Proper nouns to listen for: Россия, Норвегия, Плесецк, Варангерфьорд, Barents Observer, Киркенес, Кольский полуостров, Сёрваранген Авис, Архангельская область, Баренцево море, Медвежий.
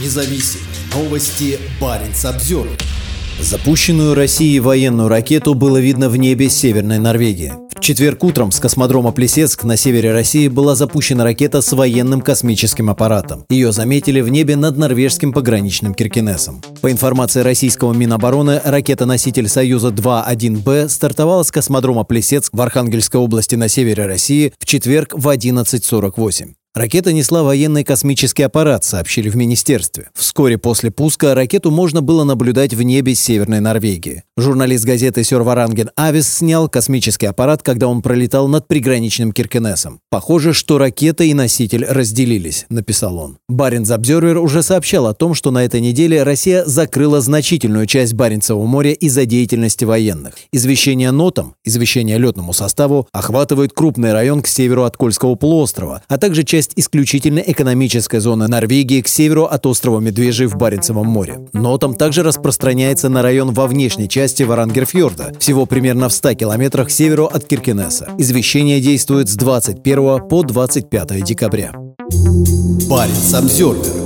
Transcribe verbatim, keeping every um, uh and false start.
независимые новости Barents Observer. Запущенную Россией военную ракету было видно в небе Северной Норвегии. В четверг утром с космодрома Плесецк на севере России была запущена ракета с военным космическим аппаратом. Ее заметили в небе над норвежским пограничным Киркенесом. По информации российского Минобороны, ракета-носитель Союза два один Б стартовала с космодрома Плесецк в Архангельской области на севере России в четверг в одиннадцать сорок восемь. Ракета несла военный космический аппарат, сообщили в министерстве. Вскоре после пуска ракету можно было наблюдать в небе Северной Норвегии. Журналист газеты «Сёрваранген Авис» снял космический аппарат, когда он пролетал над приграничным Киркенесом. «Похоже, что ракета и носитель разделились», — написал он. Barents Observer уже сообщал о том, что на этой неделе Россия закрыла значительную часть Баренцева моря из-за деятельности военных. Извещение нотам, извещение летному составу, охватывает крупный район к северу от Кольского полуострова, а также часть исключительно экономической зоны Норвегии к северу от острова Медвежий в Баренцевом море. Нотам также распространяется на район во внешней части Варангерфьорда, всего примерно в ста километрах к северу от Киркенеса. Извещение действует с двадцать первого по двадцать пятое декабря. Barents Observer.